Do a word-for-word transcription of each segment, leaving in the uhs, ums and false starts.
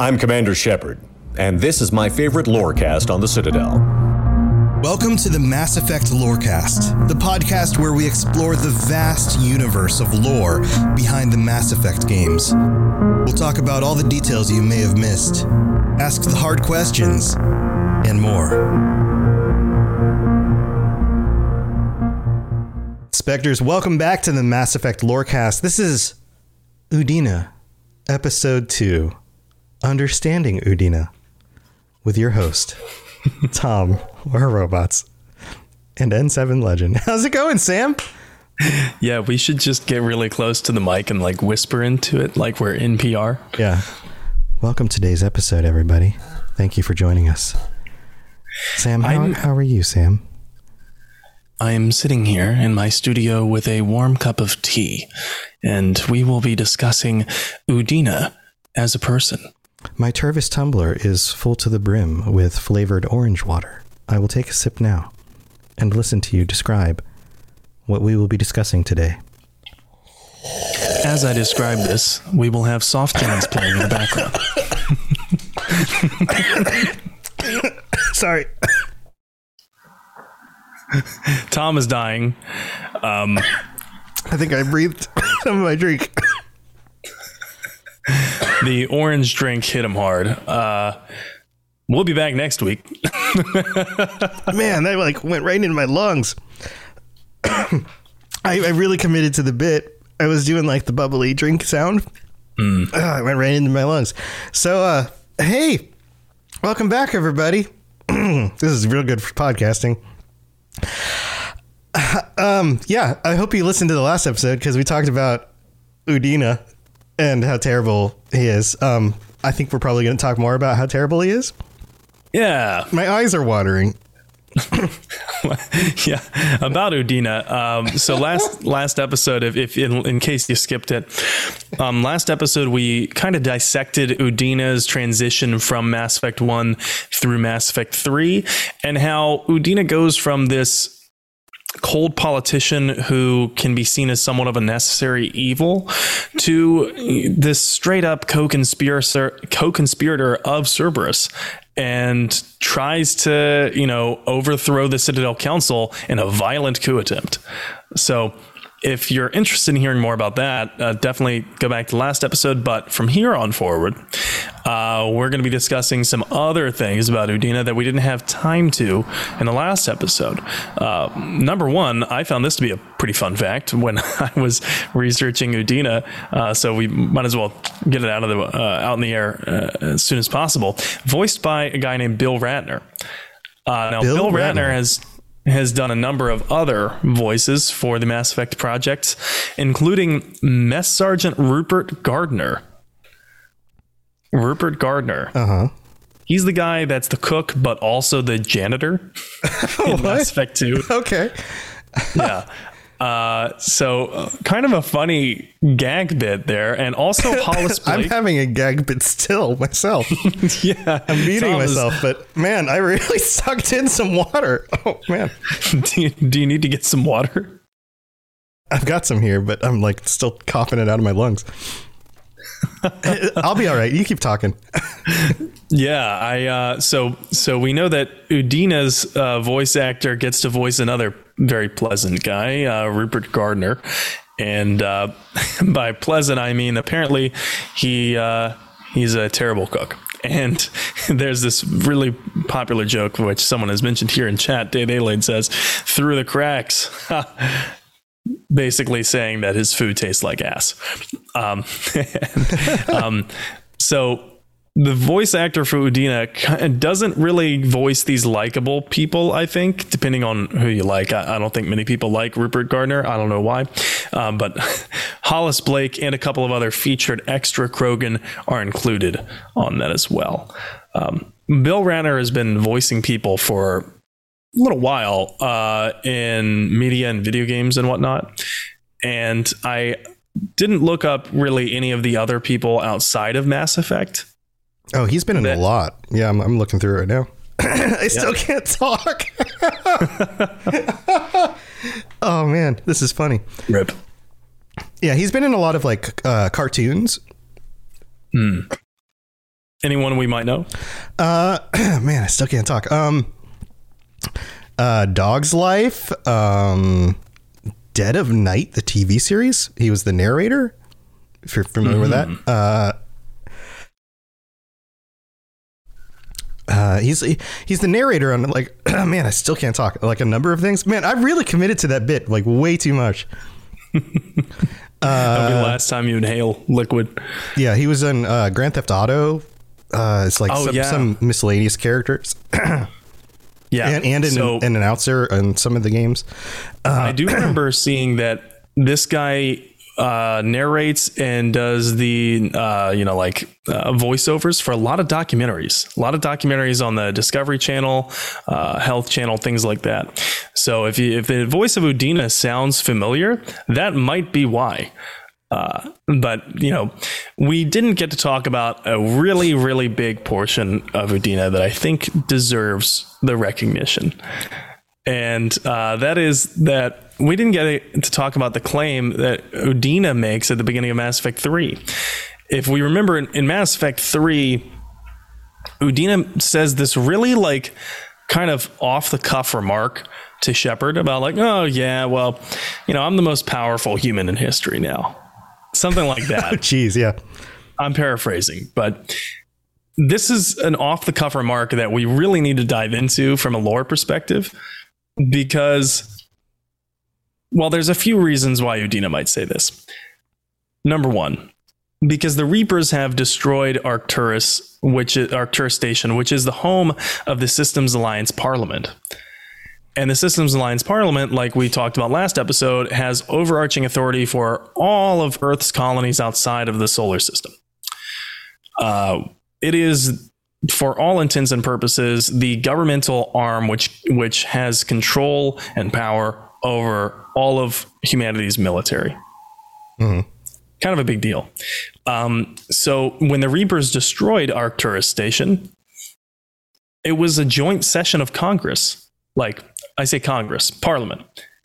I'm Commander Shepard, and this is my favorite Lorecast on the Citadel. Welcome to the Mass Effect Lorecast, the podcast where we explore the vast universe of lore behind the Mass Effect games. We'll talk about all the details you may have missed, ask the hard questions, and more. Spectres, welcome back to the Mass Effect Lorecast. This is Udina, Episode two. Understanding Udina, with your host, Tom or Robots, and N seven Legend. How's it going, Sam? Yeah, we should just get really close to the mic and like whisper into it like we're N P R. Yeah. Welcome to today's episode, everybody. Thank you for joining us. Sam, how, how are you, Sam? I am sitting here in my studio with a warm cup of tea, and we will be discussing Udina as a person. My Tervis tumbler is full to the brim with flavored orange water. I will take a sip now and listen to you describe what we will be discussing today. As I describe this, we will have soft jams playing in the background. Sorry. Tom is dying. Um, I think I breathed some of my drink. The orange drink hit him hard. Uh, we'll be back next week. Man, that like went right into my lungs. I, I really committed to the bit. I was doing like the bubbly drink sound. Mm. Uh, it went right into my lungs. So, uh, hey, welcome back, everybody. This is real good for podcasting. Uh, um, yeah, I hope you listened to the last episode because we talked about Udina and how terrible he is. Um, I think we're probably going to talk more about how terrible he is. Yeah. My eyes are watering. Yeah. About Udina. Um, so last last episode, if, if in, in case you skipped it, um, last episode, we kind of dissected Udina's transition from Mass Effect one through Mass Effect three and how Udina goes from this cold politician who can be seen as somewhat of a necessary evil to this straight up co-conspirator, co-conspirator of Cerberus, and tries to, you know, overthrow the Citadel Council in a violent coup attempt. So if you're interested in hearing more about that, uh, definitely go back to last episode. But from here on forward, uh, we're going to be discussing some other things about Udina that we didn't have time to in the last episode. Uh, number one, I found this to be a pretty fun fact when I was researching Udina. Uh, so we might as well get it out of the uh, out in the air uh, as soon as possible. Voiced by a guy named Bill Ratner. Uh, now, Bill, Bill Ratner, Ratner has... has done a number of other voices for the Mass Effect projects, including Mess Sergeant Rupert Gardner. Rupert Gardner. Uh-huh. He's the guy that's the cook, but also the janitor in Mass Effect two. Okay. Yeah. Uh, so uh, kind of a funny gag bit there. And also Hollis Blake. I'm having a gag bit still myself. Yeah. I'm beating Thomas. myself, but man, I really sucked in some water. Oh man. do, you, do you need to get some water? I've got some here, but I'm like still coughing it out of my lungs. I'll be all right. You keep talking. Yeah, I uh, so so we know that Udina's uh, voice actor gets to voice another very pleasant guy, uh, Rupert Gardner. And uh, by pleasant, I mean, apparently he uh, he's a terrible cook. And there's this really popular joke, which someone has mentioned here in chat. Dave Adelaide says, "Through the cracks." Basically saying that his food tastes like ass. Um, and, um, so the voice actor for Udina doesn't really voice these likable people, I think, depending on who you like. I, I don't think many people like Rupert Gardner. I don't know why. Um, but Hollis Blake and a couple of other featured extra Krogan are included on that as well. Um, Bill Ratner has been voicing people for a little while uh, in media and video games and whatnot. And I didn't look up really any of the other people outside of Mass Effect. Oh, he's been in that, a lot. Yeah, I'm, I'm looking through it right now. I yeah. still can't talk. Oh, man, this is funny. Rip. Yeah, he's been in a lot of like uh, cartoons. Hmm. Anyone we might know? Uh, man, I still can't talk. Um. Uh, Dog's Life, um, Dead of Night, the T V series. He was the narrator, if you're familiar mm-hmm. with that. Uh, uh, he's he's the narrator on like, oh, man, I still can't talk. Like a number of things. Man, I've really committed to that bit like way too much. uh, That'll be the last time you inhale liquid. Yeah, he was in uh, Grand Theft Auto. Uh, it's like oh, some, yeah. some miscellaneous characters. Yeah, and, and an, so, an announcer in some of the games. Uh, I do remember seeing that this guy uh, narrates and does the, uh, you know, like uh, voiceovers for a lot of documentaries, a lot of documentaries on the Discovery Channel, uh, Health Channel, things like that. So if you, if the voice of Udina sounds familiar, that might be why. Uh, but, you know, we didn't get to talk about a really, really big portion of Udina that I think deserves the recognition. And uh, that is that we didn't get to talk about the claim that Udina makes at the beginning of Mass Effect three. If we remember in, in Mass Effect three, Udina says this really like kind of off the cuff remark to Shepard about like, oh, yeah, well, you know, I'm the most powerful human in history now. Something like that. Jeez, oh, yeah. I'm paraphrasing, but this is an off-the-cuff remark that we really need to dive into from a lore perspective because, well, there's a few reasons why Udina might say this. Number one, because the Reapers have destroyed Arcturus, which is Arcturus Station, which is the home of the Systems Alliance Parliament. And the Systems Alliance Parliament, like we talked about last episode, has overarching authority for all of Earth's colonies outside of the solar system. Uh, it is, for all intents and purposes, the governmental arm which which has control and power over all of humanity's military. Mm-hmm. Kind of a big deal. Um, so when the Reapers destroyed Arcturus Station, it was a joint session of Congress. Like I say, Congress, Parliament.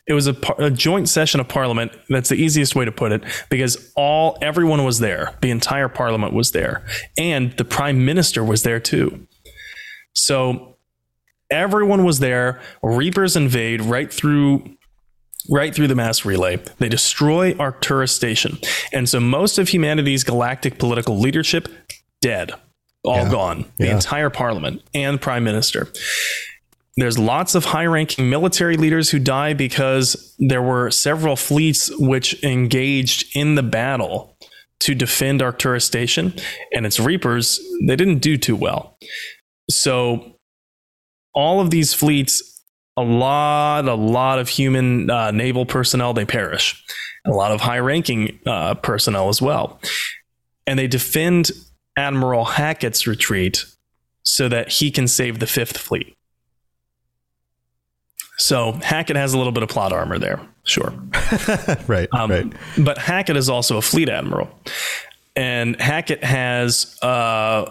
It was a, par- a joint session of Parliament. That's the easiest way to put it, because all everyone was there. The entire Parliament was there, and the Prime Minister was there, too. So everyone was there. Reapers invade right through right through the mass relay. They destroy Arcturus Station. And so most of humanity's galactic political leadership dead, all yeah. gone, the yeah. entire Parliament and Prime Minister. There's lots of high-ranking military leaders who die because there were several fleets which engaged in the battle to defend Arcturus Station and its Reapers. They didn't do too well. So all of these fleets, a lot, a lot of human uh, naval personnel, they perish. A lot of high-ranking uh, personnel as well. And they defend Admiral Hackett's retreat so that he can save the Fifth Fleet. So Hackett has a little bit of plot armor there. Sure. right, um, right. But Hackett is also a fleet admiral. And Hackett has, uh,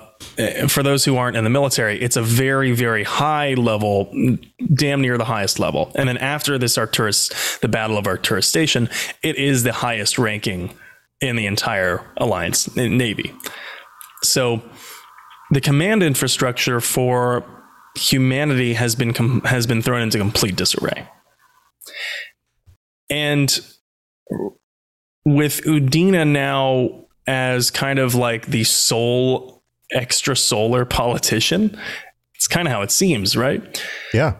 for those who aren't in the military, it's a very, very high level, damn near the highest level. And then after this Arcturus, the Battle of Arcturus Station, it is the highest ranking in the entire Alliance Navy. So the command infrastructure for humanity has been com- has been thrown into complete disarray. And with Udina now as kind of like the sole extrasolar politician, it's kind of how it seems, right? Yeah.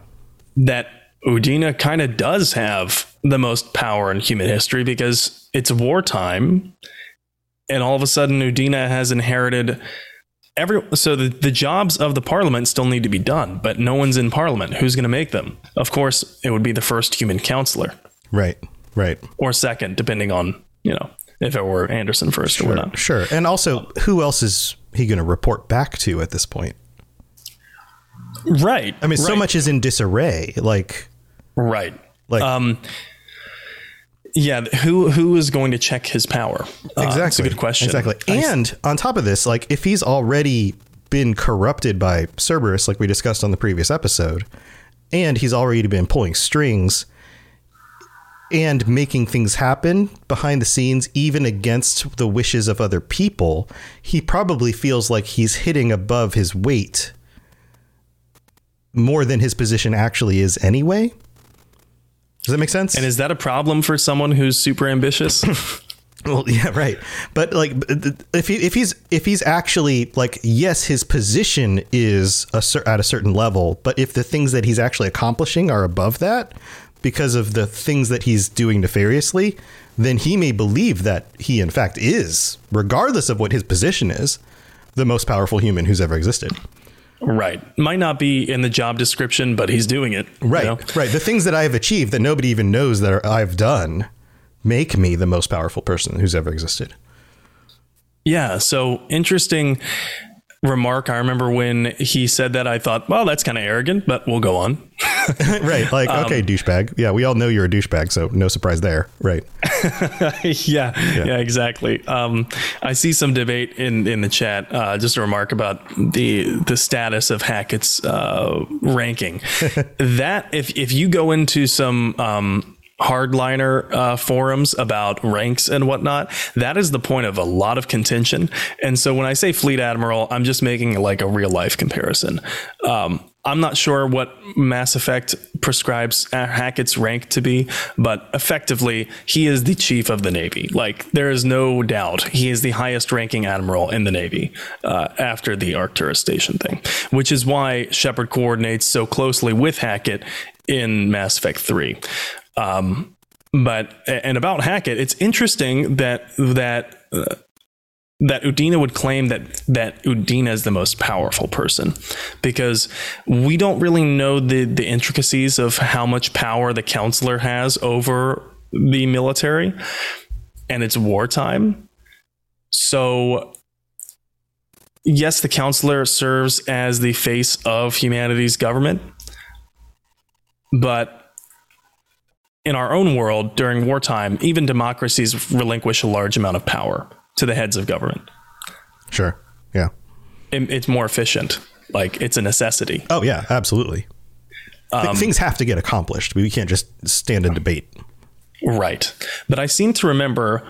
That Udina kind of does have the most power in human history because it's wartime, and all of a sudden Udina has inherited every, so the, the jobs of the parliament still need to be done, but no one's in parliament. Who's going to make them? Of course, it would be the first human counselor. Right, right. Or second, depending on, you know, if it were Anderson first sure, or not. Sure. And also, who else is he going to report back to at this point? Right. I mean, right. So much is in disarray. Like, right. Like, um, yeah. Who, who is going to check his power? Exactly. Uh, that's a good question. Exactly. And I, on top of this, like, if he's already been corrupted by Cerberus, like we discussed on the previous episode, and he's already been pulling strings and making things happen behind the scenes, even against the wishes of other people, he probably feels like he's hitting above his weight more than his position actually is anyway. Does that make sense? And is that a problem for someone who's super ambitious? Well, yeah, right. But like, if he, if he's if he's actually like, yes, his position is a cer- at a certain level, but if the things that he's actually accomplishing are above that, because of the things that he's doing nefariously, then he may believe that he, in fact, is, regardless of what his position is, the most powerful human who's ever existed. Right. Might not be in the job description, but he's doing it. Right. You know? Right. The things that I have achieved that nobody even knows that are, I've done make me the most powerful person who's ever existed. Yeah. So interesting remark. I remember when he said that, I thought, well, that's kind of arrogant, but we'll go on. Right. Like, okay, um, douchebag. Yeah, we all know you're a douchebag, so no surprise there. Right. yeah, yeah, yeah, exactly. Um, I see some debate in, in the chat. Uh, just a remark about the the status of Hackett's uh, ranking. That if, if you go into some um, hardliner uh, forums about ranks and whatnot, that is the point of a lot of contention. And so when I say fleet admiral, I'm just making like a real life comparison. Um, I'm not sure what Mass Effect prescribes Hackett's rank to be, but effectively, he is the chief of the Navy. Like, there is no doubt he is the highest ranking admiral in the Navy uh, after the Arcturus Station thing, which is why Shepard coordinates so closely with Hackett in Mass Effect three. Um, but, and about Hackett, it's interesting that, that, uh, that Udina would claim that, that Udina is the most powerful person, because we don't really know the, the intricacies of how much power the counselor has over the military, and it's wartime. So yes, the counselor serves as the face of humanity's government, but in our own world, during wartime, even democracies relinquish a large amount of power to the heads of government. Sure. Yeah. It, it's more efficient. Like, it's a necessity. Oh, yeah, absolutely. Um, Th- things have to get accomplished. We can't just stand and debate. Right. But I seem to remember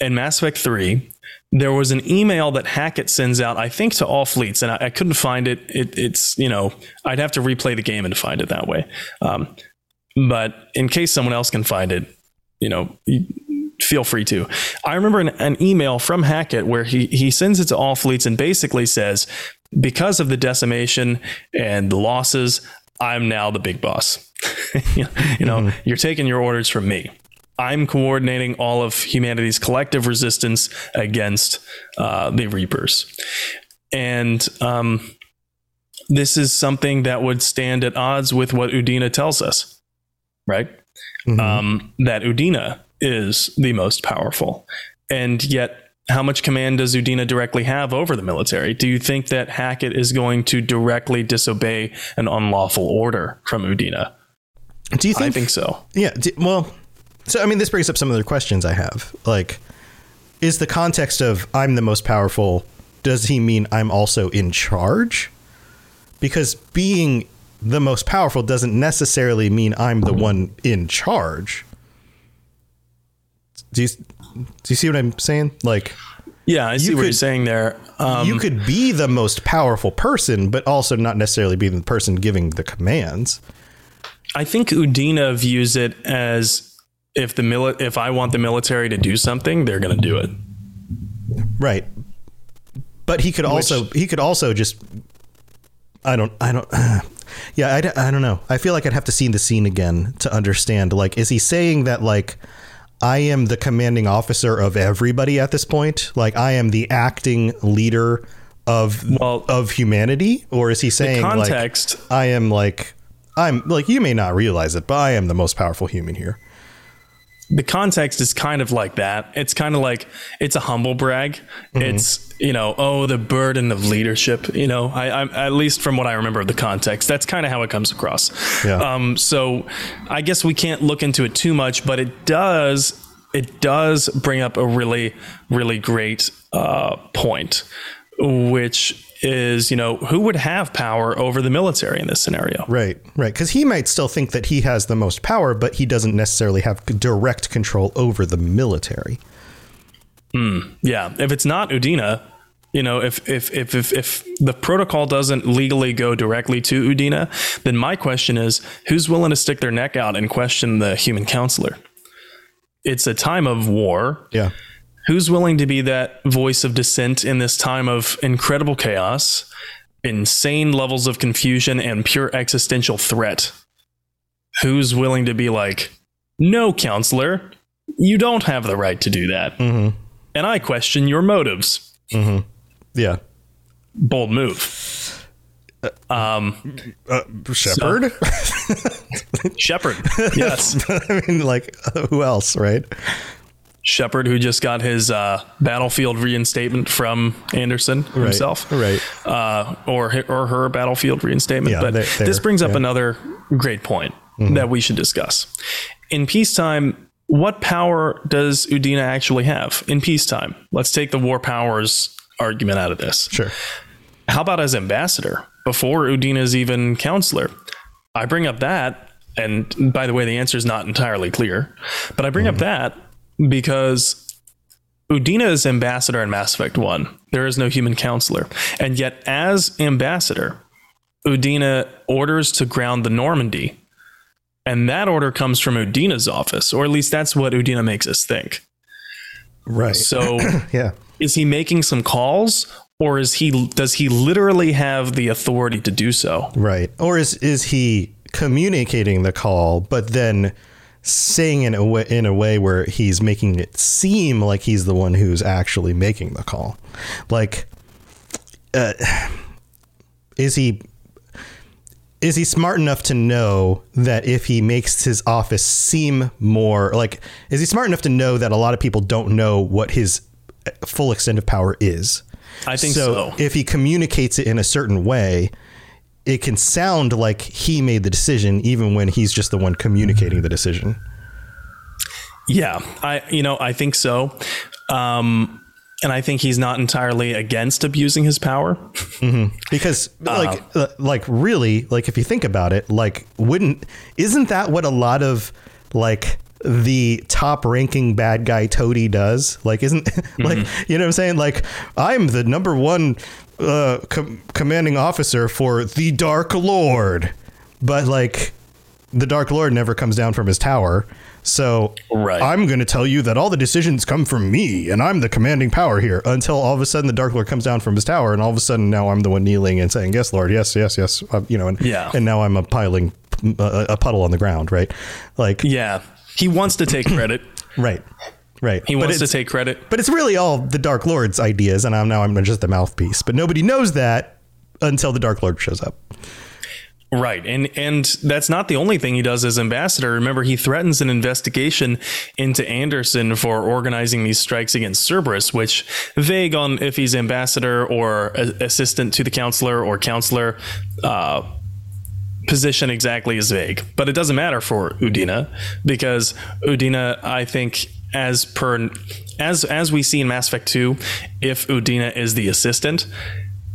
in Mass Effect three, there was an email that Hackett sends out, I think, to all fleets, and I, I couldn't find it. it. It's, you know, I'd have to replay the game and find it that way. Um, But in case someone else can find it, you know, feel free to. I remember an, an email from Hackett where he, he sends it to all fleets and basically says, because of the decimation and the losses, I'm now the big boss. you know, mm-hmm. You're taking your orders from me. I'm coordinating all of humanity's collective resistance against uh, the Reapers. And um, this is something that would stand at odds with what Udina tells us. Right. Mm-hmm. Um, that Udina is the most powerful. And yet, how much command does Udina directly have over the military? Do you think that Hackett is going to directly disobey an unlawful order from Udina? Do you think? I think so. Yeah. Do, well, so I mean, this brings up some other questions I have. Like, is the context of I'm the most powerful, does he mean I'm also in charge? Because being the most powerful doesn't necessarily mean I'm the one in charge. Do you do you see what I'm saying? Like, yeah, I see what you're saying there. Um, you could be the most powerful person, but also not necessarily be the person giving the commands. I think Udina views it as if the mili- if I want the military to do something, they're going to do it. Right. But he could Which, also he could also just I don't I don't. Uh, yeah, I, I don't know. I feel like I'd have to see the scene again to understand, like, is he saying that, like, I am the commanding officer of everybody at this point? Like, I am the acting leader of well, of humanity? Or is he saying, context, like, I am like I'm like, you may not realize it, but I am the most powerful human here. The context is kind of like that. It's kind of like it's a humble brag. Mm-hmm. It's, you know, oh, the burden of leadership. You know, I, I at least from what I remember of the context, that's kind of how it comes across. Yeah. Um, so I guess we can't look into it too much, but it does. It does bring up a really, really great uh, point, which is, you know, who would have power over the military in this scenario? Right, right. Because he might still think that he has the most power, but he doesn't necessarily have direct control over the military. Mm, yeah. If it's not Udina, you know, if, if, if, if, if the protocol doesn't legally go directly to Udina, then my question is, who's willing to stick their neck out and question the human counselor? It's a time of war. Yeah. Who's willing to be that voice of dissent in this time of incredible chaos, insane levels of confusion, and pure existential threat? Who's willing to be like, no, counselor, you don't have the right to do that. Mm-hmm. And I question your motives. Mm-hmm. Yeah. Bold move. Um, uh, Shepard? So, Shepard, yes. I mean, like, who else, right? Shepard, who just got his uh, battlefield reinstatement from Anderson himself, right? right. Uh, or or her battlefield reinstatement. Yeah, but they're, they're, this brings up yeah. another great point mm-hmm. that we should discuss. In peacetime, what power does Udina actually have? In peacetime, let's take the war powers argument out of this. Sure. How about as ambassador before Udina's even counselor? I bring up that, and by the way, the answer is not entirely clear, but I bring mm-hmm. up that. Because Udina is ambassador in Mass Effect one. There is no human counselor. And yet, as ambassador, Udina orders to ground the Normandy. And that order comes from Udina's office, or at least that's what Udina makes us think. Right. So yeah. Is he making some calls, or is he does he literally have the authority to do so? Right. Or is, is he communicating the call, but then saying in a way in a way where he's making it seem like he's the one who's actually making the call? Like, uh, is he is he smart enough to know that if he makes his office seem more like, is he smart enough to know that a lot of people don't know what his full extent of power is? I think so. So if he communicates it in a certain way, it can sound like he made the decision, even when he's just the one communicating the decision. Yeah, I, you know, I think so. Um, and I think he's not entirely against abusing his power mm-hmm. because like, uh, uh, like really, like if you think about it, like wouldn't, isn't that what a lot of like the top ranking bad guy toady does? Like, isn't mm-hmm. like, you know what I'm saying? Like, I'm the number one Uh, com- commanding officer for the Dark Lord, but like the Dark Lord never comes down from his tower, so right. I'm going to tell you that all the decisions come from me and I'm the commanding power here, until all of a sudden the Dark Lord comes down from his tower and all of a sudden now I'm the one kneeling and saying yes Lord, yes yes yes uh, you know, and yeah. and now I'm a piling uh, a puddle on the ground, right? Like, yeah, he wants to take credit. right Right. He wants to take credit. But it's really all the Dark Lord's ideas. And I'm now I'm just the mouthpiece. But nobody knows that until the Dark Lord shows up. Right. And and that's not the only thing he does as ambassador. Remember, he threatens an investigation into Anderson for organizing these strikes against Cerberus, which vague on if he's ambassador or assistant to the counselor or counselor. Uh, position exactly is vague, but it doesn't matter for Udina, because Udina, I think, as per as as we see in Mass Effect two, if Udina is the assistant,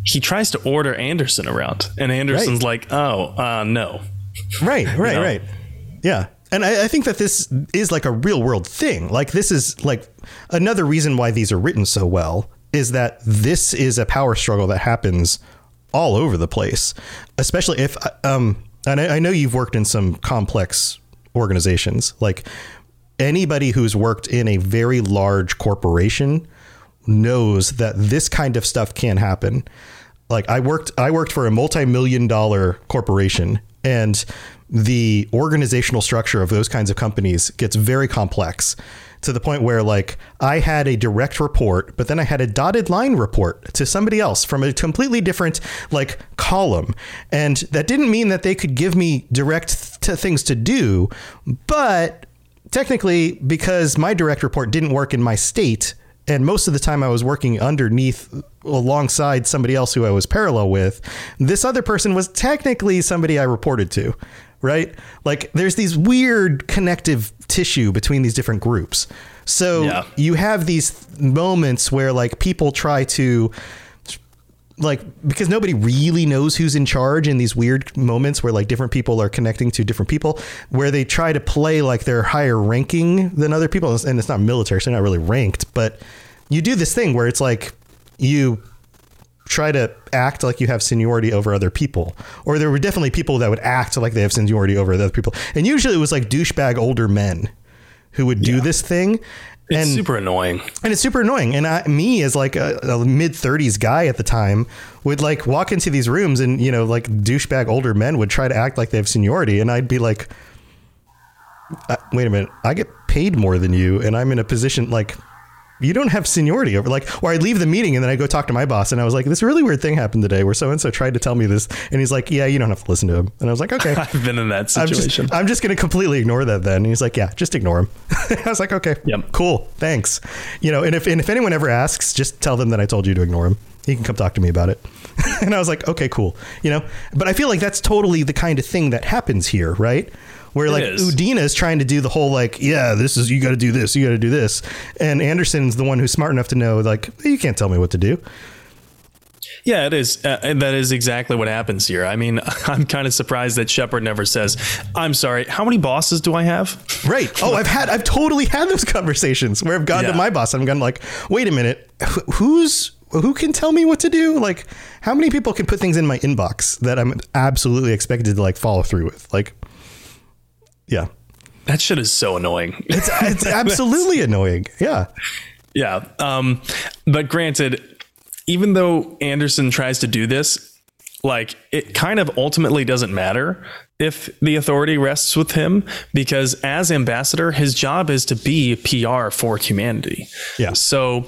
he tries to order Anderson around, and Anderson's right. like, oh, uh, no. Right, right, you know? right. Yeah. And I, I think that this is like a real world thing. Like, this is like another reason why these are written so well, is that this is a power struggle that happens all over the place, especially if um, and I, I know you've worked in some complex organizations. Like, anybody who's worked in a very large corporation knows that this kind of stuff can happen. Like, I worked I worked for a multi-million dollar corporation, and the organizational structure of those kinds of companies gets very complex, to the point where, like, I had a direct report, but then I had a dotted line report to somebody else from a completely different, like, column. And that didn't mean that they could give me direct th- things to do. But technically, because my direct report didn't work in my state, and most of the time I was working underneath alongside somebody else who I was parallel with, this other person was technically somebody I reported to. Right. Like, there's these weird connective tissue between these different groups. So yeah. you have these moments where, like, people try to, like, because nobody really knows who's in charge in these weird moments where, like, different people are connecting to different people, where they try to play like they're higher ranking than other people. And it's not military, so they're not really ranked. But you do this thing where it's like you try to act like you have seniority over other people, or there were definitely people that would act like they have seniority over other people. And usually it was like douchebag older men who would do yeah. this thing. It's and, super annoying. And it's super annoying. And I, me as like a, a mid thirties guy at the time would like walk into these rooms, and, you know, like douchebag older men would try to act like they have seniority. And I'd be like, uh, wait a minute, I get paid more than you, and I'm in a position like, you don't have seniority over, like, or I leave the meeting and then I go talk to my boss, and I was like, this really weird thing happened today where so-and-so tried to tell me this. And he's like, yeah, you don't have to listen to him. And I was like, okay, I've been in that situation. I'm just, I'm just going to completely ignore that then. And he's like, yeah, just ignore him. I was like, okay, yep. cool. Thanks. You know, and if, and if anyone ever asks, just tell them that I told you to ignore him. He can come talk to me about it. And I was like, okay, cool. You know, but I feel like that's totally the kind of thing that happens here. Right. Where, like, Udina is trying to do the whole, like, yeah, this is, you got to do this, you got to do this. And Anderson's the one who's smart enough to know, like, you can't tell me what to do. Yeah, it is. Uh, and that is exactly what happens here. I mean, I'm kind of surprised that Shepard never says, I'm sorry, how many bosses do I have? Right. Oh, I've had I've totally had those conversations where I've gone yeah. to my boss and I'm gone like, wait a minute, who's who can tell me what to do? Like, how many people can put things in my inbox that I'm absolutely expected to, like, follow through with? Like, yeah, that shit is so annoying. It's, it's absolutely annoying. Yeah. Yeah. Um, but granted, even though Anderson tries to do this, like, it kind of ultimately doesn't matter if the authority rests with him, because as ambassador, his job is to be P R for humanity. Yeah. So,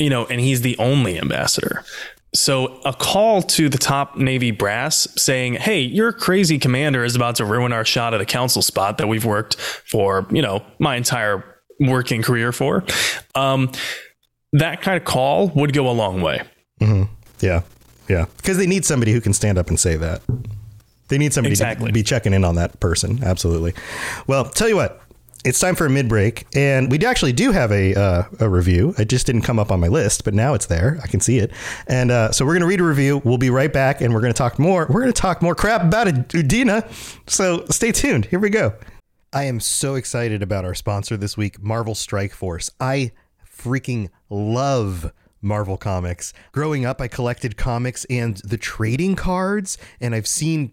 you know, and he's the only ambassador. So a call to the top Navy brass saying, hey, your crazy commander is about to ruin our shot at a council spot that we've worked for, you know, my entire working career for. Um, that kind of call would go a long way. Mm-hmm. Yeah. Yeah. Because they need somebody who can stand up and say that. They need somebody exactly. to be checking in on that person. Absolutely. Well, tell you what. It's time for a mid-break, and we actually do have a uh, a review. It just didn't come up on my list, but now it's there. I can see it. And uh, so we're going to read a review. We'll be right back, and we're going to talk more. We're going to talk more crap about Udina. So stay tuned. Here we go. I am so excited about our sponsor this week, Marvel Strike Force. I freaking love Marvel Comics. Growing up, I collected comics and the trading cards, and I've seen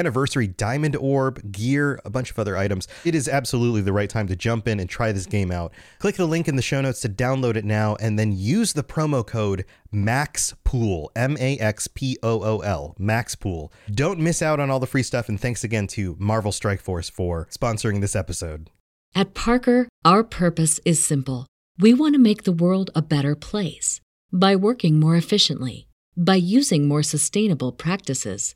anniversary diamond orb, gear, a bunch of other items. It is absolutely the right time to jump in and try this game out. Click the link in the show notes to download it now, and then use the promo code MAXPOOL, M A X P O O L, MAXPOOL. Don't miss out on all the free stuff, and thanks again to Marvel Strike Force for sponsoring this episode. At Parker, our purpose is simple. We want to make the world a better place. By working more efficiently, by using more sustainable practices,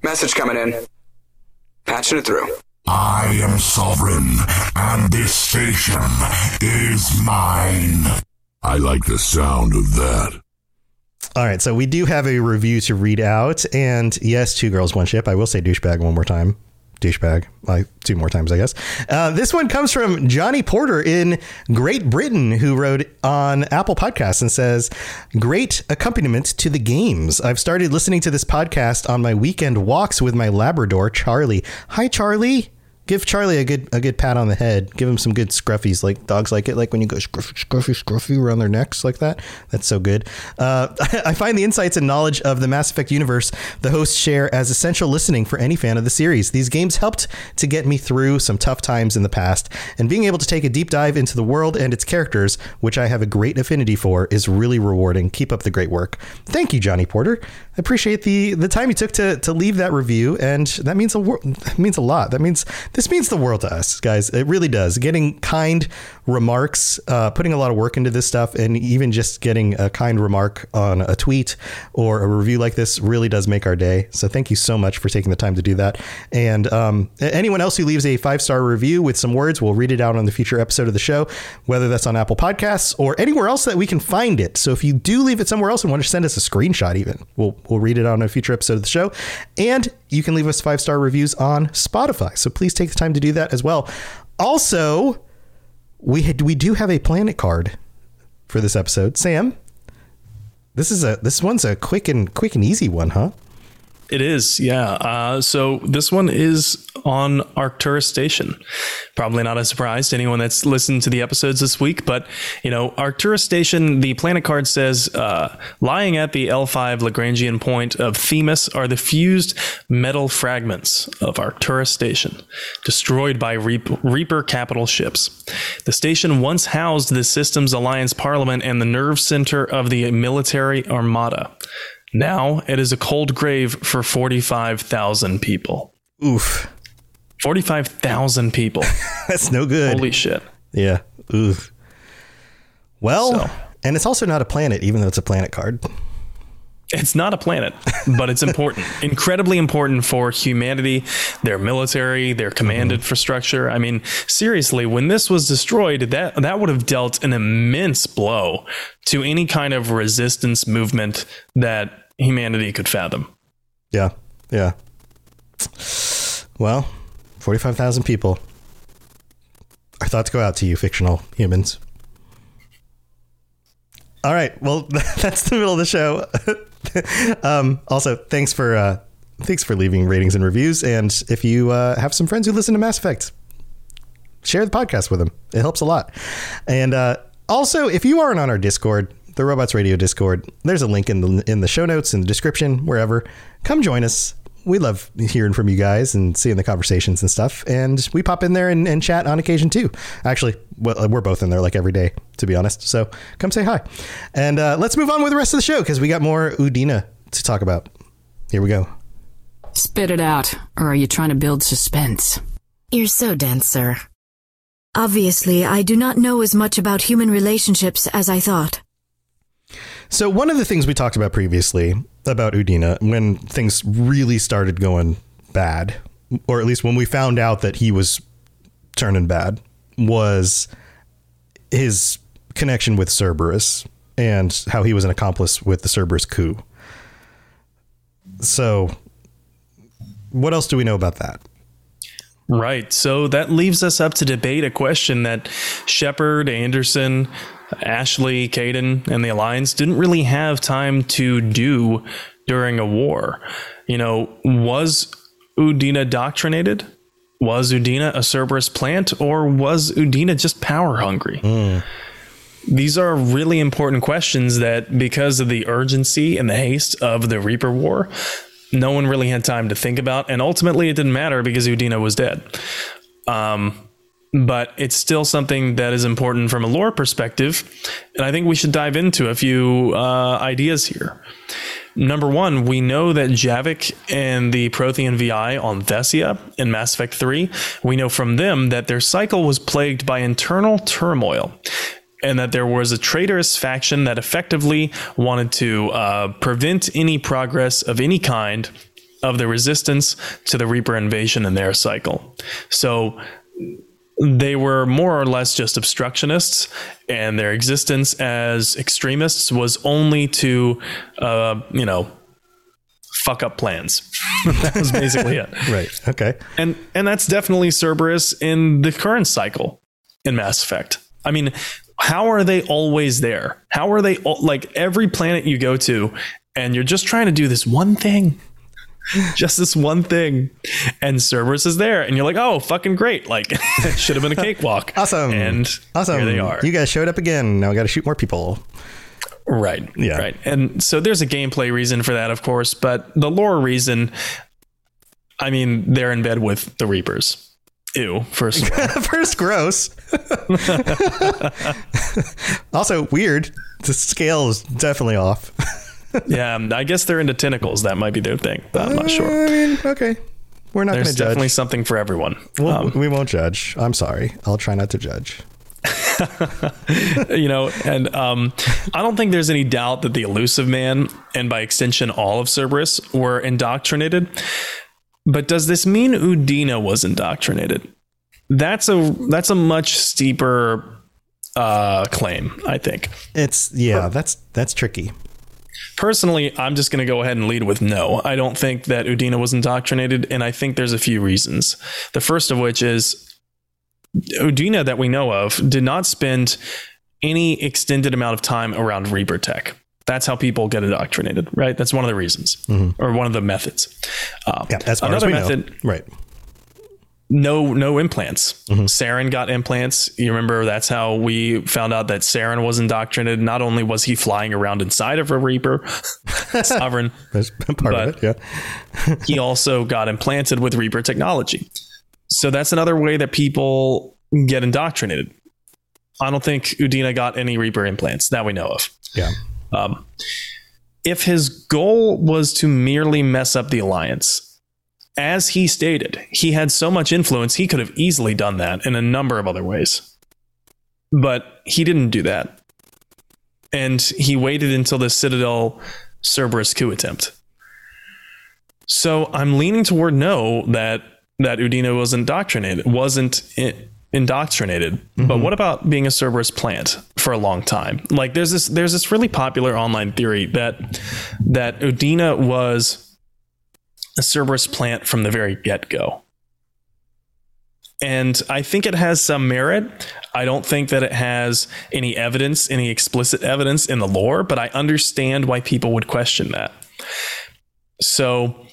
Message coming in. Patching it through. I am Sovereign, and this station is mine. I like the sound of that. All right, so we do have a review to read out, and yes, two girls, one ship. I will say douchebag one more time. Douchebag, like two more times, I guess. Uh, this one comes from Johnny Porter in Great Britain, who wrote on Apple Podcasts and says, great accompaniment to the games. I've started listening to this podcast on my weekend walks with my Labrador, Charlie. Hi, Charlie. Give Charlie a good a good pat on the head. Give him some good scruffies, like dogs like it, like when you go scruffy, scruffy, scruffy around their necks like that. That's so good. Uh, I find the insights and knowledge of the Mass Effect universe the hosts share as essential listening for any fan of the series. These games helped to get me through some tough times in the past, and being able to take a deep dive into the world and its characters, which I have a great affinity for, is really rewarding. Keep up the great work. Thank you, Johnny Porter. I appreciate the the time you took to to leave that review, and that means a that means a lot. That means This means the world to us, guys. It really does. Getting kind remarks, uh, putting a lot of work into this stuff, and even just getting a kind remark on a tweet or a review like this really does make our day. So thank you so much for taking the time to do that. And um, anyone else who leaves a five-star review with some words, we'll read it out on the future episode of the show, whether that's on Apple Podcasts or anywhere else that we can find it. So if you do leave it somewhere else and want to send us a screenshot, even we'll we'll read it on a future episode of the show. And you can leave us five-star reviews on Spotify. So please take the time to do that as well. Also, we had, we do have a planet card for this episode. Sam, this is a this one's a quick and quick and easy one, huh? It is, yeah. Uh, so this one is on Arcturus Station. Probably not a surprise to anyone that's listened to the episodes this week, but, you know, Arcturus Station, the planet card says, uh, lying at the L five Lagrangian point of Themis are the fused metal fragments of Arcturus Station, destroyed by Reap- Reaper capital ships. The station once housed the Systems Alliance Parliament and the nerve center of the military armada. Now it is a cold grave for forty-five thousand people. Oof. forty-five thousand people. That's no good. Holy shit. Yeah. Oof. Well, so. And it's also not a planet, even though it's a planet card. It's not a planet, but it's important, incredibly important for humanity, their military, their command mm-hmm. infrastructure. I mean, seriously, when this was destroyed, that that would have dealt an immense blow to any kind of resistance movement that humanity could fathom. Yeah. Yeah. Well, forty-five thousand people. Our thoughts go out to you, fictional humans. All right. Well, that's the middle of the show. um, also, thanks for uh, thanks for leaving ratings and reviews. And if you uh, have some friends who listen to Mass Effect, share the podcast with them. It helps a lot. And uh, also, if you aren't on our Discord, the Robots Radio Discord. There's a link in the in the show notes, in the description, wherever. Come join us. We love hearing from you guys and seeing the conversations and stuff. And we pop in there and, and chat on occasion too. Actually, well, we're both in there like every day, to be honest. So come say hi. And uh, let's move on with the rest of the show because we got more Udina to talk about. Here we go. Spit it out, or are you trying to build suspense? You're so dense, sir. Obviously, I do not know as much about human relationships as I thought. So one of the things we talked about previously about Udina, when things really started going bad, or at least when we found out that he was turning bad, was his connection with Cerberus and how he was an accomplice with the Cerberus coup. So what else do we know about that? Right. So that leaves us up to debate a question that Shepard, Anderson, Ashley, Caden, and the Alliance didn't really have time to do during a war. You know, was Udina doctrinated? Was Udina a Cerberus plant, or was Udina just power hungry? Mm. These are really important questions that, because of the urgency and the haste of the Reaper War, no one really had time to think about. And ultimately, it didn't matter because Udina was dead. Um, But it's still something that is important from a lore perspective. And I think we should dive into a few uh, ideas here. Number one, we know that Javik and the Prothean V I on Thessia in Mass Effect three, we know from them that their cycle was plagued by internal turmoil and that there was a traitorous faction that effectively wanted to uh, prevent any progress of any kind of the resistance to the Reaper invasion in their cycle. So they were more or less just obstructionists, and their existence as extremists was only to, uh, you know, fuck up plans. That was basically it. Right. Okay. And, and that's definitely Cerberus in the current cycle in Mass Effect. I mean, how are they always there? How are they all, like every planet you go to and you're just trying to do this one thing? Just this one thing, and Cerberus is there, and you're like, "Oh, fucking great!" Like, it should have been a cakewalk. Awesome, and awesome. Here they are. You guys showed up again. Now we got to shoot more people. Right. Yeah. Right. And so there's a gameplay reason for that, of course, but the lore reason. I mean, they're in bed with the Reapers. Ew. First, first, gross. Also weird. The scale is definitely off. Yeah, I guess they're into tentacles. That might be their thing. I'm not sure. I mean, okay. We're not going to judge. There's definitely something for everyone. We'll, um, we won't judge. I'm sorry. I'll try not to judge. You know, and um, I don't think there's any doubt that the Illusive Man, and by extension, all of Cerberus, were indoctrinated. But does this mean Udina was indoctrinated? That's a, that's a much steeper uh, claim, I think. It's yeah, for, that's that's tricky. Personally, I'm just going to go ahead and lead with no. I don't think that Udina was indoctrinated, and I think there's a few reasons. The first of which is Udina, that we know of, did not spend any extended amount of time around Reaper tech. That's how people get indoctrinated, right? That's one of the reasons, mm-hmm. or one of the methods. Um, yeah, that's another method, know. Right? No, no implants. Mm-hmm. Saren got implants. You remember that's how we found out that Saren was indoctrinated. Not only was he flying around inside of a Reaper, Sovereign, that's part of it, yeah. He also got implanted with Reaper technology. So that's another way that people get indoctrinated. I don't think Udina got any Reaper implants that we know of. Yeah. Um, if his goal was to merely mess up the Alliance, as he stated, he had so much influence, he could have easily done that in a number of other ways. But he didn't do that. And he waited until the Citadel Cerberus coup attempt. So I'm leaning toward no, that that Udina was indoctrinated, wasn't in, indoctrinated. Mm-hmm. But what about being a Cerberus plant for a long time? Like there's this there's this really popular online theory that that Udina was a Cerberus plant from the very get-go. And I think it has some merit. I don't think that it has any evidence, any explicit evidence in the lore, but I understand why people would question that. So,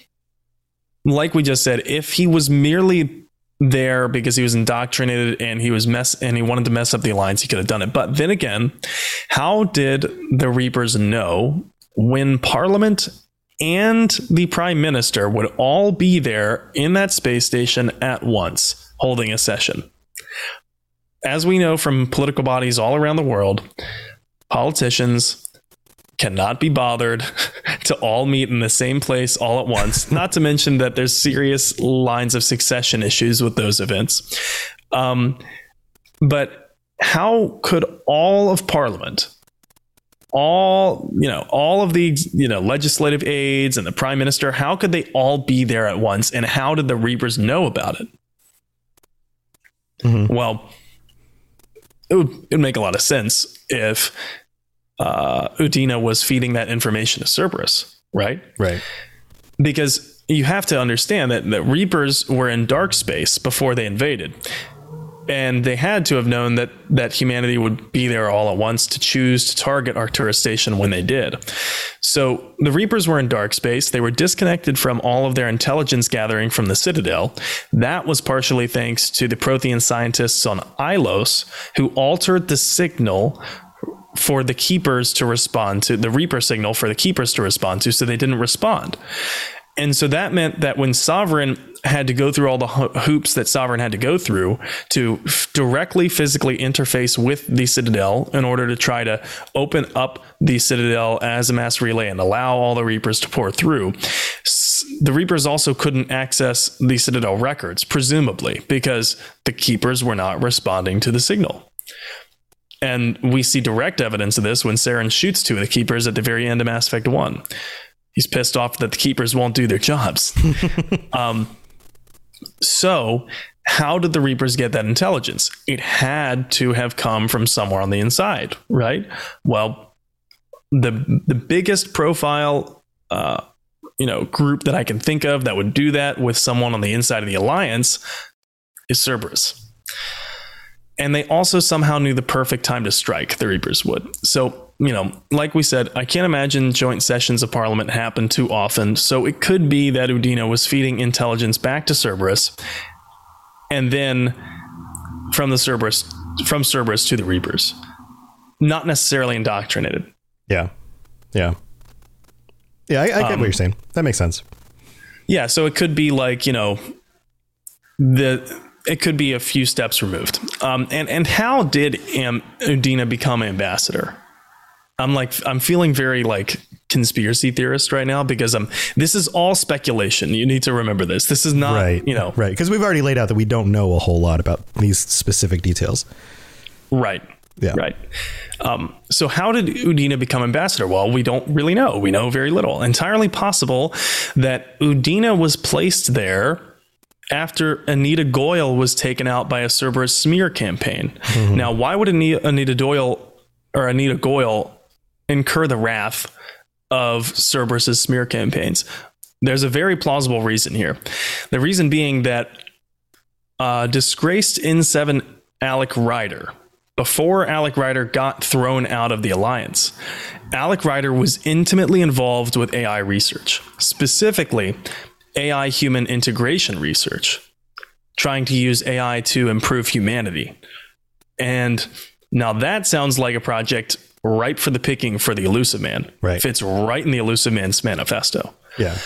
like we just said, if he was merely there because he was indoctrinated and he was mess and he wanted to mess up the Alliance, he could have done it. But then again, how did the Reapers know when Parliament and the Prime Minister would all be there in that space station at once holding a session? As we know from political bodies all around the world, politicians cannot be bothered to all meet in the same place all at once. Not to mention that there's serious lines of succession issues with those events. Um, but how could all of Parliament, all, you know, all of the, you know, legislative aides and the Prime Minister, how could they all be there at once? And how did the Reapers know about it? Mm-hmm. Well, it would, it would make a lot of sense if Uh, Udina was feeding that information to Cerberus, right? Right. Because you have to understand that the Reapers were in dark space before they invaded. And they had to have known that that humanity would be there all at once to choose to target Arcturus Station when they did. So the Reapers were in dark space. They were disconnected from all of their intelligence gathering from the Citadel. That was partially thanks to the Prothean scientists on Ilos, who altered the signal for the keepers to respond to the Reaper signal for the keepers to respond to. So they didn't respond. And so that meant that when Sovereign had to go through all the ho- hoops that Sovereign had to go through to f- directly physically interface with the Citadel in order to try to open up the Citadel as a mass relay and allow all the Reapers to pour through, S- the Reapers also couldn't access the Citadel records, presumably because the keepers were not responding to the signal. And we see direct evidence of this when Saren shoots two of the keepers at the very end of Mass Effect one. He's pissed off that the keepers won't do their jobs. um, so how did the Reapers get that intelligence? It had to have come from somewhere on the inside, right? Well, the the biggest profile uh, you know, group that I can think of that would do that with someone on the inside of the Alliance is Cerberus. And they also somehow knew the perfect time to strike, the Reapers would. So, you know, like we said, I can't imagine joint sessions of Parliament happen too often. So it could be that Udina was feeding intelligence back to Cerberus. And then from the Cerberus, from Cerberus to the Reapers, not necessarily indoctrinated. Yeah. Yeah. Yeah. I, I get um, what you're saying. That makes sense. Yeah. So it could be like, you know, the, it could be a few steps removed. Um, and, and how did Am- Udina become ambassador? I'm like, I'm feeling very like conspiracy theorist right now because I'm, this is all speculation. You need to remember this. This is not, right, you know, right. 'Cause we've already laid out that we don't know a whole lot about these specific details. Right. Yeah. Right. Um, so how did Udina become ambassador? Well, we don't really know. We know very little. Entirely possible that Udina was placed there after Anita Goyle was taken out by a Cerberus smear campaign. Mm-hmm. Now, why would Anita, Anita Doyle or Anita Goyle incur the wrath of Cerberus's smear campaigns? There's a very plausible reason here. The reason being that uh, disgraced N seven Alec Ryder, before Alec Ryder got thrown out of the Alliance, Alec Ryder was intimately involved with A I research, specifically A I human integration research, trying to use A I to improve humanity. And now that sounds like a project ripe for the picking for the Illusive Man. Right. Fits right in the Illusive Man's manifesto. Yeah.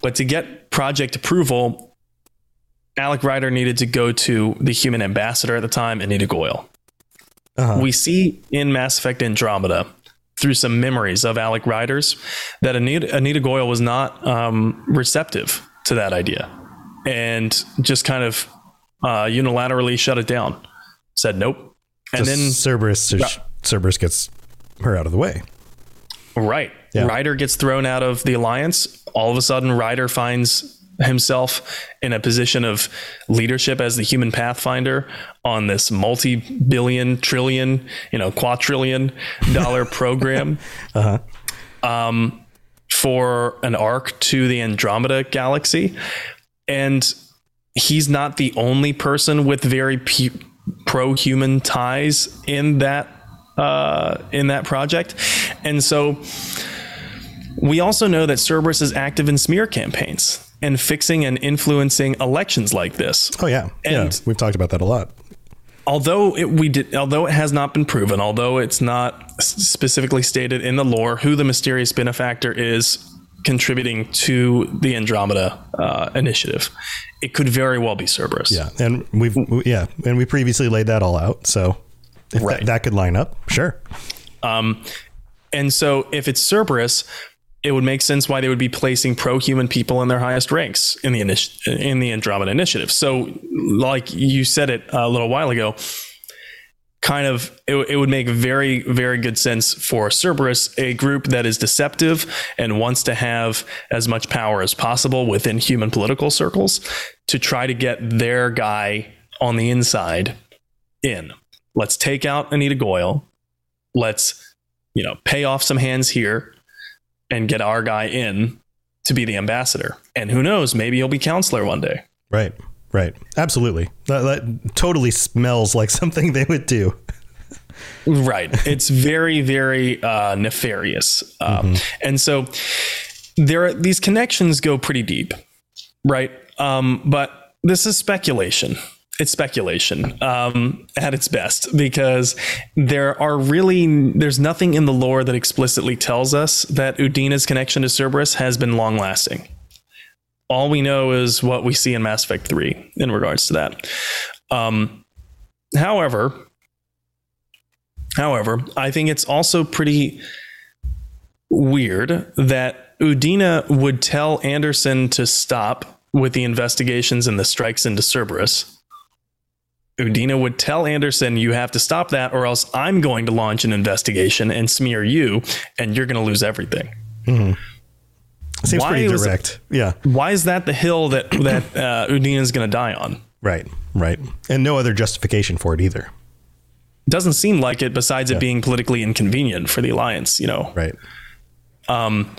But to get project approval, Alec Ryder needed to go to the human ambassador at the time, Anita Goyle. Uh-huh. We see in Mass Effect Andromeda, through some memories of Alec Ryder's, that Anita, Anita Goyle was not um, receptive to that idea and just kind of uh, unilaterally shut it down, said nope. And then Cerberus, uh, Cerberus gets her out of the way. Right. Yeah. Ryder gets thrown out of the Alliance. All of a sudden, Ryder finds himself in a position of leadership as the human pathfinder on this multi-billion, trillion, you know, quadrillion dollar program uh-huh. um, for an arc to the Andromeda galaxy. And he's not the only person with very p- pro-human ties in that uh, in that project. And so we also know that Cerberus is active in smear campaigns. and fixing and influencing elections like this. Oh, yeah. And yeah, we've talked about that a lot. Although it, we did, although it has not been proven, although it's not specifically stated in the lore who the mysterious benefactor is contributing to the Andromeda uh, initiative, it could very well be Cerberus. Yeah, and we've yeah, and we previously laid that all out. So if right. that, that could line up, sure. Um, and so if it's Cerberus, it would make sense why they would be placing pro-human people in their highest ranks in the initi- in the Andromeda Initiative. So, like you said it a little while ago, kind of it, it would make very, very good sense for Cerberus, a group that is deceptive and wants to have as much power as possible within human political circles, to try to get their guy on the inside in. Let's take out Anita Goyle. Let's, you know, pay off some hands here and get our guy in to be the ambassador. And who knows, maybe he'll be counselor one day. Right, right. Absolutely. That, that totally smells like something they would do. Right. It's very, very uh, nefarious. Um, mm-hmm. And so there are, these connections go pretty deep, right? Um, but this is speculation. It's speculation um, at its best, because there are really there's nothing in the lore that explicitly tells us that Udina's connection to Cerberus has been long lasting. All we know is what we see in Mass Effect three in regards to that. Um, however, however, I think it's also pretty weird that Udina would tell Anderson to stop with the investigations and the strikes into Cerberus. Udina would tell Anderson, you have to stop that or else I'm going to launch an investigation and smear you and you're going to lose everything. Mm-hmm. Seems why pretty direct. It, yeah. Why is that the hill that, that uh, Udina is going to die on? Right. Right. And no other justification for it either. Doesn't seem like it, besides yeah. it being politically inconvenient for the Alliance, you know? Right. Um,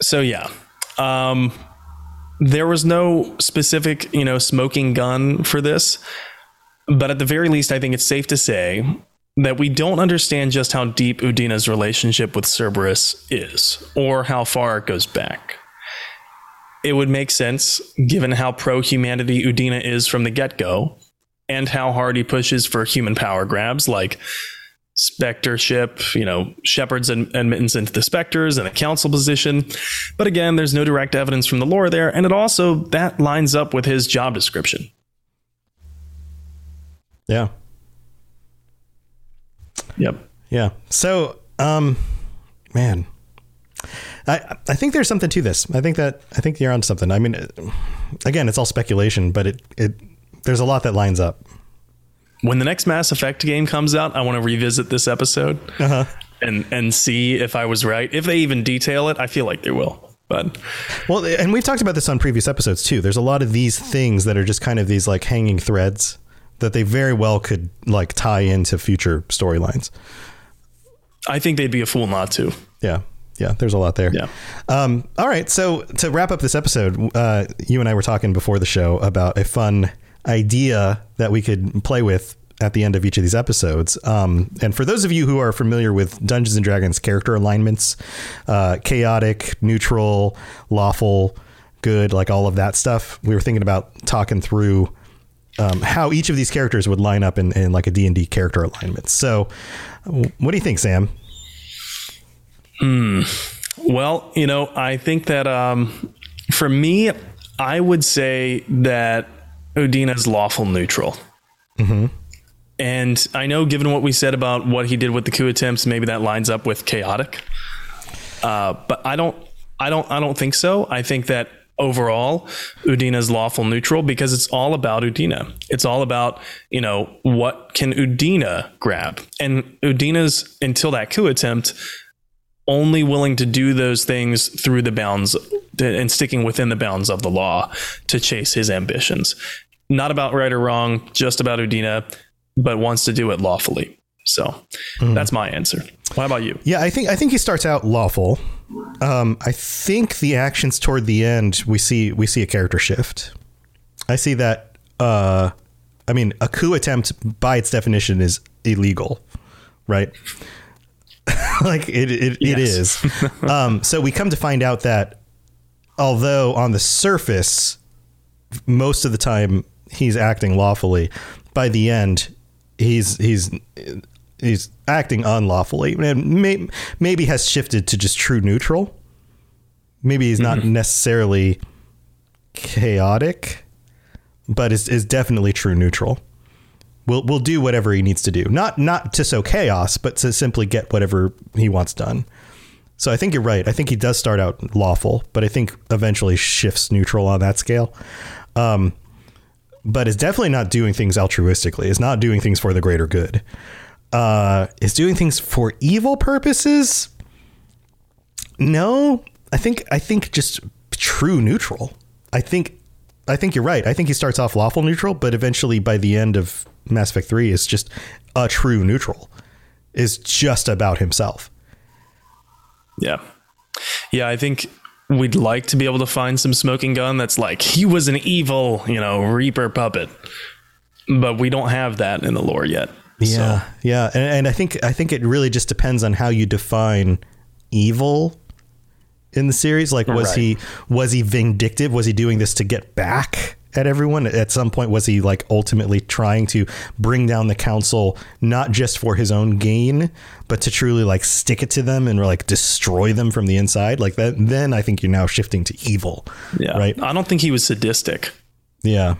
so, yeah. Um, there was no specific, you know, smoking gun for this. But at the very least, I think it's safe to say that we don't understand just how deep Udina's relationship with Cerberus is, or how far it goes back. It would make sense, given how pro-humanity Udina is from the get-go, and how hard he pushes for human power grabs, like spectorship, you know, Shepard's admittance into the specters and a council position. But again, there's no direct evidence from the lore there, and it also, that lines up with his job description. Yeah. Yep. Yeah. So, um, man, I I think there's something to this. I think that I think you're on something. I mean, again, it's all speculation, but it, it there's a lot that lines up. When the next Mass Effect game comes out, I want to revisit this episode uh-huh. and and see if I was right. If they even detail it, I feel like they will. But well, and we've talked about this on previous episodes too. There's a lot of these things that are just kind of these like hanging threads that they very well could like tie into future storylines. I think they'd be a fool not to. Yeah. Yeah. There's a lot there. Yeah. Um, all right. So to wrap up this episode, uh, you and I were talking before the show about a fun idea that we could play with at the end of each of these episodes. Um, and for those of you who are familiar with Dungeons and Dragons character alignments, uh, chaotic, neutral, lawful, good, like all of that stuff, we were thinking about talking through Um, how each of these characters would line up in, in like a D and D character alignment. So what do you think, Sam? Mm, well, you know, I think that um, for me, I would say that Udina's lawful neutral. Mm-hmm. And I know, given what we said about what he did with the coup attempts, maybe that lines up with chaotic. Uh, but I don't, I don't, I don't think so. I think that overall, Udina's lawful neutral, because it's all about Udina. It's all about, you know, what can Udina grab? And Udina's, until that coup attempt, only willing to do those things through the bounds and sticking within the bounds of the law to chase his ambitions. Not about right or wrong, just about Udina, but wants to do it lawfully. So mm. that's my answer. How about you? Yeah, I think I think he starts out lawful. Um, I think the actions toward the end, we see we see a character shift. I see that. Uh, I mean, a coup attempt by its definition is illegal, right? like it, it, yes. it is. um, so we come to find out that although on the surface, most of the time he's acting lawfully, by the end, he's he's he's acting unlawfully, and may, maybe has shifted to just true neutral. Maybe he's not mm-hmm. necessarily chaotic, but is is definitely true neutral. We'll we'll do whatever he needs to do, not not to sow chaos, but to simply get whatever he wants done. So I think you're right. I think he does start out lawful, but I think eventually shifts neutral on that scale. Um, but it's definitely not doing things altruistically. It's not doing things for the greater good. Uh, it's doing things for evil purposes. No, I think I think just true neutral. I think I think you're right. I think he starts off lawful neutral, but eventually by the end of Mass Effect three, it's just a true neutral. It's just about himself. Yeah. Yeah, I think we'd like to be able to find some smoking gun that's like, he was an evil, you know, Reaper puppet. But we don't have that in the lore yet. Yeah. So. Yeah. And, and I think I think it really just depends on how you define evil in the series. Like, was right. he was he vindictive? Was he doing this to get back at everyone? At some point, was he like ultimately trying to bring down the council, not just for his own gain, but to truly like stick it to them and like destroy them from the inside? Like that, then I think you're now shifting to evil. Yeah. Right. I don't think he was sadistic. Yeah.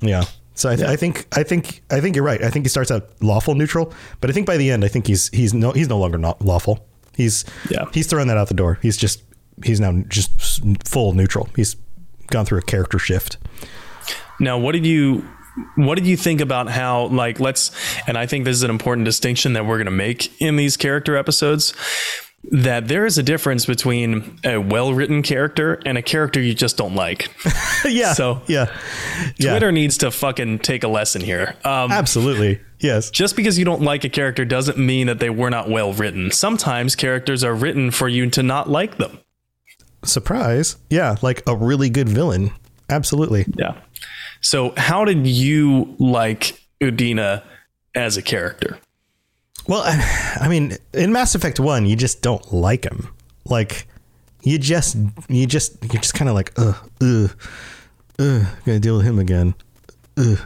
Yeah. So I, th- yeah. I think I think I think you're right. I think he starts out lawful neutral, but I think by the end, I think he's he's no he's no longer not lawful. He's yeah. he's throwing that out the door. He's just he's now just full neutral. He's gone through a character shift. Now, what did you what did you think about how, like, let's, and I think this is an important distinction that we're going to make in these character episodes, that there is a difference between a well-written character and a character you just don't like. yeah. So yeah. Twitter yeah. needs to fucking take a lesson here. Um, Absolutely. Yes. Just because you don't like a character doesn't mean that they were not well-written. Sometimes characters are written for you to not like them. Surprise. Yeah. Like a really good villain. Absolutely. Yeah. So how did you like Udina as a character? Well, I, I mean, in Mass Effect one, you just don't like him. Like you just you just you're just kind of like, uh, uh, uh, gonna deal with him again. Uh.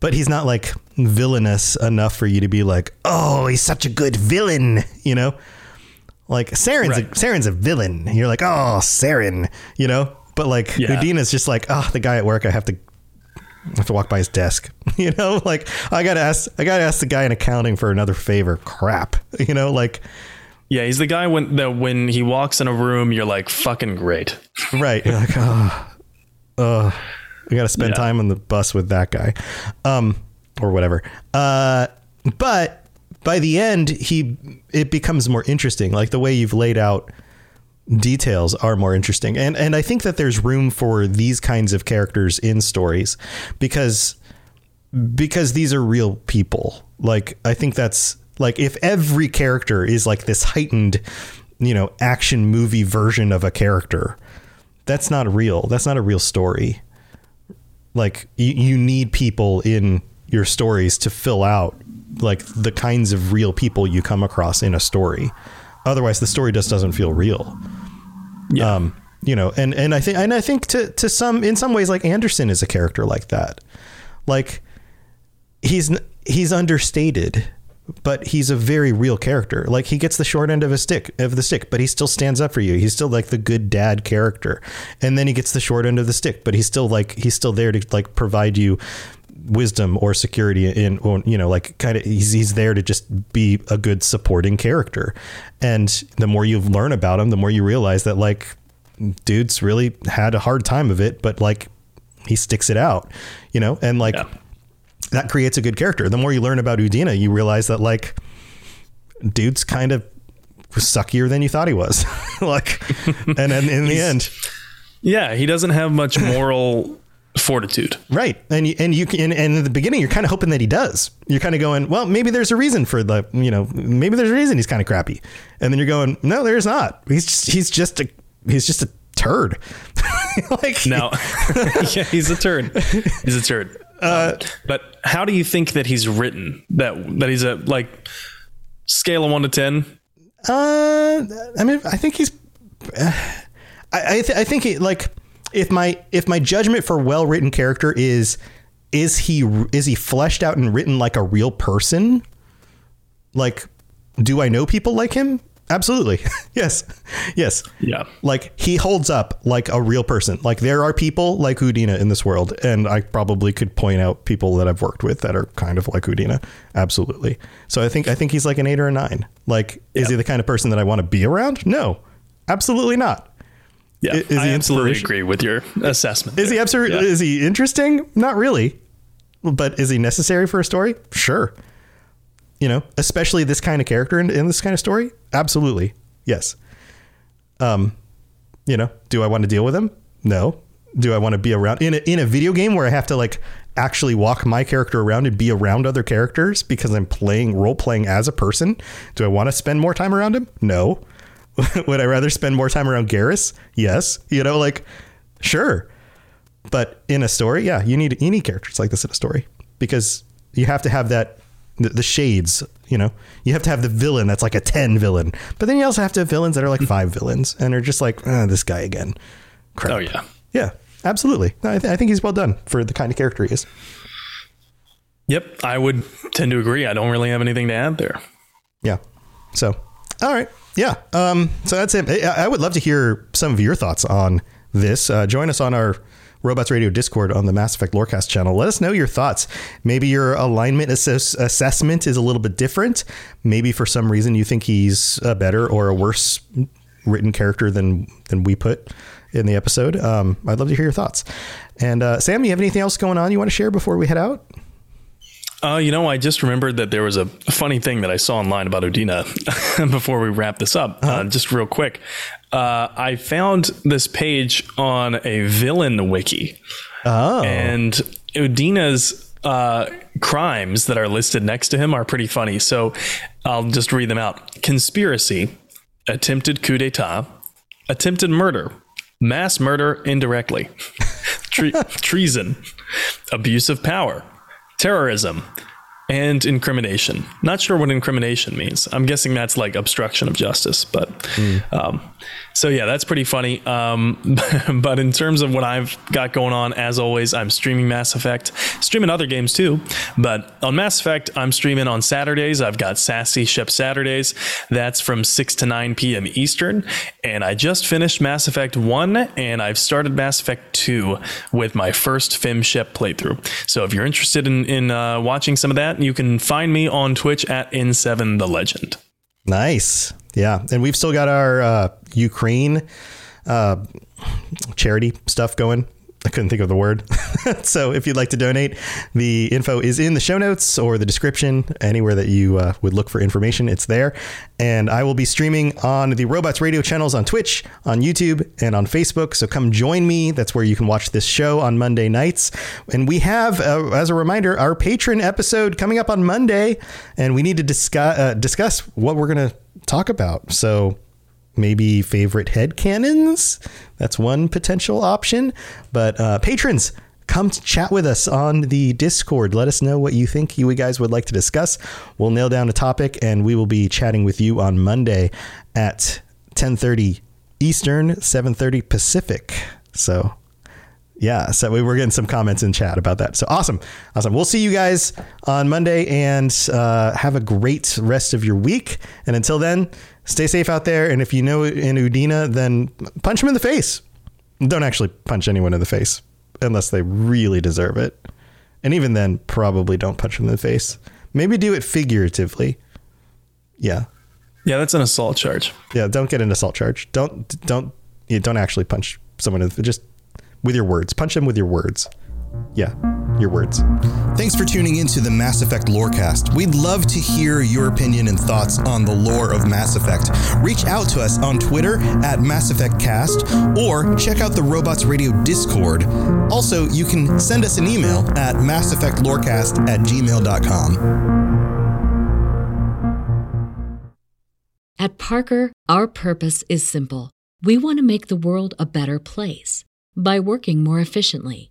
But he's not like villainous enough for you to be like, oh, he's such a good villain, you know? Like Saren's, right. a, Saren's a villain. You're like, oh, Saren, you know, but like yeah. Udina's just like, oh, the guy at work, I have to I have to walk by his desk, you know, like I got to ask, I got to ask the guy in accounting for another favor. Crap. You know, like, yeah, he's the guy when that when he walks in a room, you're like, fucking great. Right. You're like, oh, oh we got to spend yeah. time on the bus with that guy um, or whatever. Uh, but. By the end, he it becomes more interesting. Like the way you've laid out details are more interesting. And and I think that there's room for these kinds of characters in stories because because these are real people. Like, I think that's like if every character is like this heightened, you know, action movie version of a character, that's not real. That's not a real story. Like you, you need people in your stories to fill out like the kinds of real people you come across in a story. Otherwise the story just doesn't feel real. Yeah. Um, you know, and, and I think, and I think to, to some, in some ways, like Anderson is a character like that. Like he's, he's understated, but he's a very real character. Like he gets the short end of a stick of the stick, but he still stands up for you. He's still like the good dad character. And then he gets the short end of the stick, but he's still like, he's still there to like provide you wisdom or security in, or, you know, like kind of he's, he's there to just be a good supporting character. And the more you learn about him, the more you realize that like dude's really had a hard time of it, but like he sticks it out, you know, and like yeah. that creates a good character. The more you learn about Udina, you realize that like dude's kind of suckier than you thought he was. Like, and then in the end, yeah, he doesn't have much moral fortitude. Right. And you, and you can, and in the beginning, you're kind of hoping that he does. You're kind of going, well, maybe there's a reason for the, you know, maybe there's a reason he's kind of crappy. And then you're going, no, there's not. He's just, he's just a, he's just a turd. Like, no, yeah, he's a turd. He's a turd. Uh, um, but how do you think that he's written that, that he's a like scale of one to ten? Uh, I mean, I think he's, uh, I I, th- I think it, like if my if my judgment for well written character is is he is he fleshed out and written like a real person? Like, do I know people like him? Absolutely. Yes. Yes. Yeah. Like, he holds up like a real person. Like, there are people like Udina in this world. And I probably could point out people that I've worked with that are kind of like Udina. Absolutely. So I think I think he's like an eight or a nine. Like, yeah. Is he the kind of person that I want to be around? No, absolutely not. Yeah, is, is I he absolutely agree with your assessment. Is there. he absurd? Yeah. Is he interesting? Not really. But is he necessary for a story? Sure. You know, especially this kind of character in, in this kind of story. Absolutely. Yes. Um, you know, do I want to deal with him? No. Do I want to be around in a, in a video game where I have to like actually walk my character around and be around other characters because I'm playing role playing as a person? Do I want to spend more time around him? No. Would I rather spend more time around Garrus? Yes. You know, like, sure. But in a story, yeah, you need you need characters like this in a story because you have to have that. The shades, you know, you have to have the villain that's like a ten villain, but then you also have to have villains that are like five villains and are just like, oh, this guy again. Crap. Oh, yeah. Yeah, absolutely. No, I, th- I think he's well done for the kind of character he is. Yep. I would tend to agree. I don't really have anything to add there. Yeah. So, all right. Yeah. Um, so that's it. I would love to hear some of your thoughts on this. Uh, join us on our Robots Radio Discord on the Mass Effect Lorecast channel. Let us know your thoughts. Maybe your alignment assess- assessment is a little bit different. Maybe for some reason you think he's a better or a worse written character than than we put in the episode. Um, I'd love to hear your thoughts. And uh, Sam, you have anything else going on you want to share before we head out? Uh, you know, I just remembered that there was a funny thing that I saw online about Udina before we wrap this up. Uh, just real quick. Uh, I found this page on a villain wiki. Oh. And Udina's uh, crimes that are listed next to him are pretty funny. So I'll just read them out. Conspiracy, attempted coup d'etat, attempted murder, mass murder indirectly, tre- treason, abuse of power, terrorism, and incrimination. Not sure what incrimination means. I'm guessing that's like obstruction of justice, but mm. um, so yeah, that's pretty funny. Um, but in terms of what I've got going on, as always, I'm streaming Mass Effect, streaming other games too, but on Mass Effect, I'm streaming on Saturdays. I've got Sassy Ship Saturdays. That's from six to nine p.m. Eastern. And I just finished Mass Effect one and I've started Mass Effect two with my first Fem Ship playthrough. So if you're interested in, in uh, watching some of that, you can find me on Twitch at N seven The Legend. Nice. Yeah. And we've still got our uh, Ukraine uh, charity stuff going. I couldn't think of the word. So if you'd like to donate, the info is in the show notes or the description, anywhere that you uh, would look for information. It's there. And I will be streaming on the Robots Radio channels on Twitch, on YouTube, and on Facebook. So come join me. That's where you can watch this show on Monday nights. And we have, uh, as a reminder, our patron episode coming up on Monday. And we need to discuss, uh, discuss what we're going to talk about. So maybe favorite headcanons. That's one potential option. But uh, patrons, come to chat with us on the Discord. Let us know what you think you guys would like to discuss. We'll nail down a topic and we will be chatting with you on Monday at ten thirty Eastern, seven thirty Pacific. So, yeah, so we were getting some comments in chat about that. So awesome. Awesome. We'll see you guys on Monday and uh, have a great rest of your week. And until then, stay safe out there. And if you know in Udina, then punch him in the face. Don't actually punch anyone in the face unless they really deserve it. And even then, probably don't punch him in the face. Maybe do it figuratively. Yeah. Yeah, that's an assault charge. Yeah, don't get an assault charge. Don't don't you don't actually punch someone in the face. Just with your words. Punch them with your words. Yeah, your words. Thanks for tuning into the Mass Effect Lorecast. We'd love to hear your opinion and thoughts on the lore of Mass Effect. Reach out to us on Twitter at Mass Effect Cast or check out the Robots Radio Discord. Also, you can send us an email at masseffectlorecast at gmail dot com. At Parker, our purpose is simple. We want to make the world a better place. By working more efficiently,